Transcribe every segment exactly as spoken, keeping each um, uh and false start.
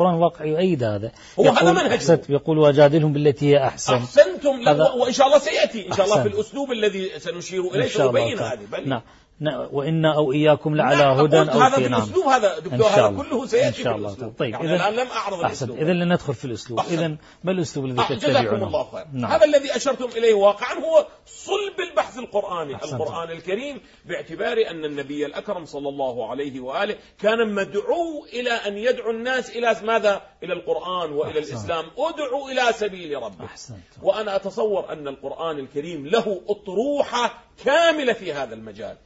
القرآن الواقع يؤيد هذا. هو هذا منهجه. يقول وجادلهم بالتي هي أحسن. أحسنتم له، وإن شاء الله سيأتي إن شاء الله في الأسلوب الذي سنشير إليه سنبين هذه. نعم. وإن أو إياكم لعلى هدى أو هذا في الأسلوب هذا دكتور هذا كله سيأتي في الأسلوب. طيب. يعني الآن لم أعرض الأسلوب. إذا لندخل في الأسلوب. إذا ما الأسلوب الذي تتبعونه؟ الله خير. نعم. هذا الذي أشرتم إليه واقعا هو صلب البحث القرآني، القرآن الكريم، باعتبار أن النبي الأكرم صلى الله عليه وآله كان مدعو إلى أن يدعو الناس إلى ماذا؟ إلى القرآن وإلى أحسنت. الإسلام، أدعو إلى سبيل ربك. وأنا أتصور أن القرآن الكريم له أطروحة كاملة في هذا المجال،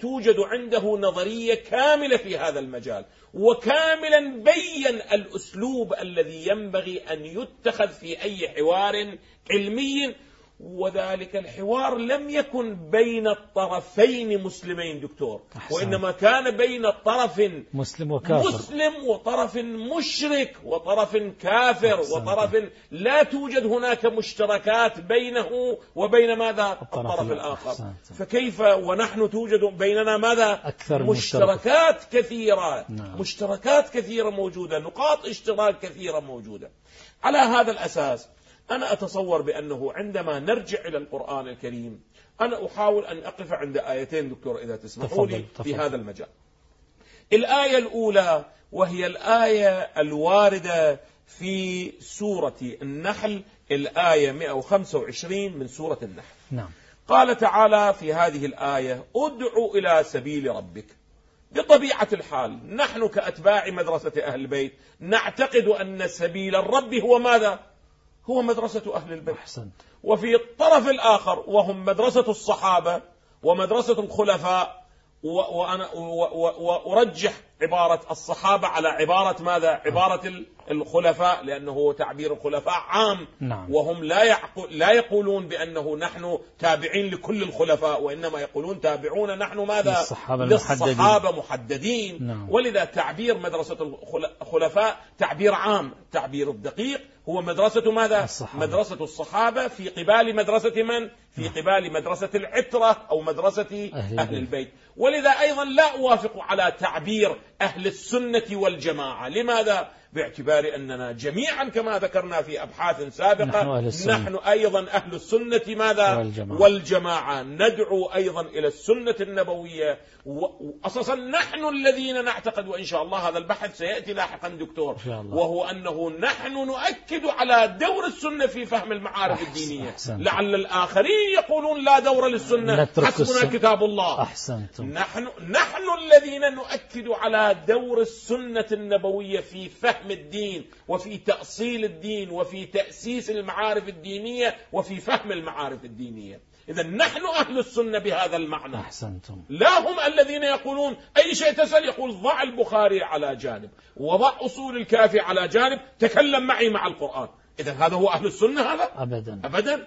توجد عنده نظرية كاملة في هذا المجال، وكاملا بين الأسلوب الذي ينبغي أن يتخذ في أي حوار علمي، وذلك الحوار لم يكن بين الطرفين مسلمين دكتور، وإنما كان بين الطرف مسلم وكافر، مسلم وطرف مشرك وطرف كافر وطرف لا توجد هناك مشتركات بينه وبين ماذا الطرف الآخر. فكيف ونحن توجد بيننا ماذا مشتركات كثيرة، مشتركات كثيرة موجودة، نقاط اشتراك كثيرة موجودة. على هذا الأساس أنا أتصور بأنه عندما نرجع إلى القرآن الكريم أنا أحاول أن أقف عند آيتين دكتور إذا تسمحوا لي في هذا المجال. الآية الأولى وهي الآية الواردة في سورة النحل، الآية مئة وخمسة وعشرين من سورة النحل. نعم. قال تعالى في هذه الآية ادعو إلى سبيل ربك. بطبيعة الحال نحن كأتباع مدرسة أهل البيت نعتقد أن سبيل الرب هو ماذا؟ هو مدرسة أهل البيت. أحسنت. وفي الطرف الآخر وهم مدرسة الصحابة ومدرسة الخلفاء، وأنا وأرجح عبارة الصحابة على عبارة ماذا؟ عبارة الخلفاء، لأنه هو تعبير الخلفاء عام. نعم. وهم لا لا يقولون بأنه نحن تابعين لكل الخلفاء، وإنما يقولون تابعون نحن ماذا؟ للصحابة, للصحابة محددين. نعم. ولذا تعبير مدرسة الخلفاء تعبير عام، تعبير الدقيق هو مدرسة ماذا؟ الصحابة. مدرسة الصحابة في قبال مدرسة من؟ في نعم. قبال مدرسة العترة أو مدرسة أهل, أهل البيت. ولذا أيضا لا أوافق على تعبير أهل السنة والجماعة. لماذا؟ باعتبار أننا جميعا كما ذكرنا في أبحاث سابقة نحن, أهل نحن أيضا أهل السنة ماذا؟ والجماعة. والجماعة ندعو أيضا إلى السنة النبوية، وأصلا نحن الذين نعتقد، وإن شاء الله هذا البحث سيأتي لاحقا دكتور، وهو أنه نحن نؤكد على دور السنة في فهم المعارف أحسن الدينية. أحسنت. لعل الآخرين يقولون لا دور للسنة، حسبنا كتاب الله. أحسنتم. نحن, نحن الذين نؤكد على دور السنة النبوية في فهم الدين وفي تأصيل الدين وفي تأسيس المعارف الدينية وفي فهم المعارف الدينية. إذا نحن أهل السنة بهذا المعنى. أحسنتم. لا هم الذين يقولون أي شيء تسأل يقول ضع البخاري على جانب وضع أصول الكافي على جانب، تكلم معي مع القرآن. إذا هذا هو أهل السنة هذا؟ أبدا أبدا.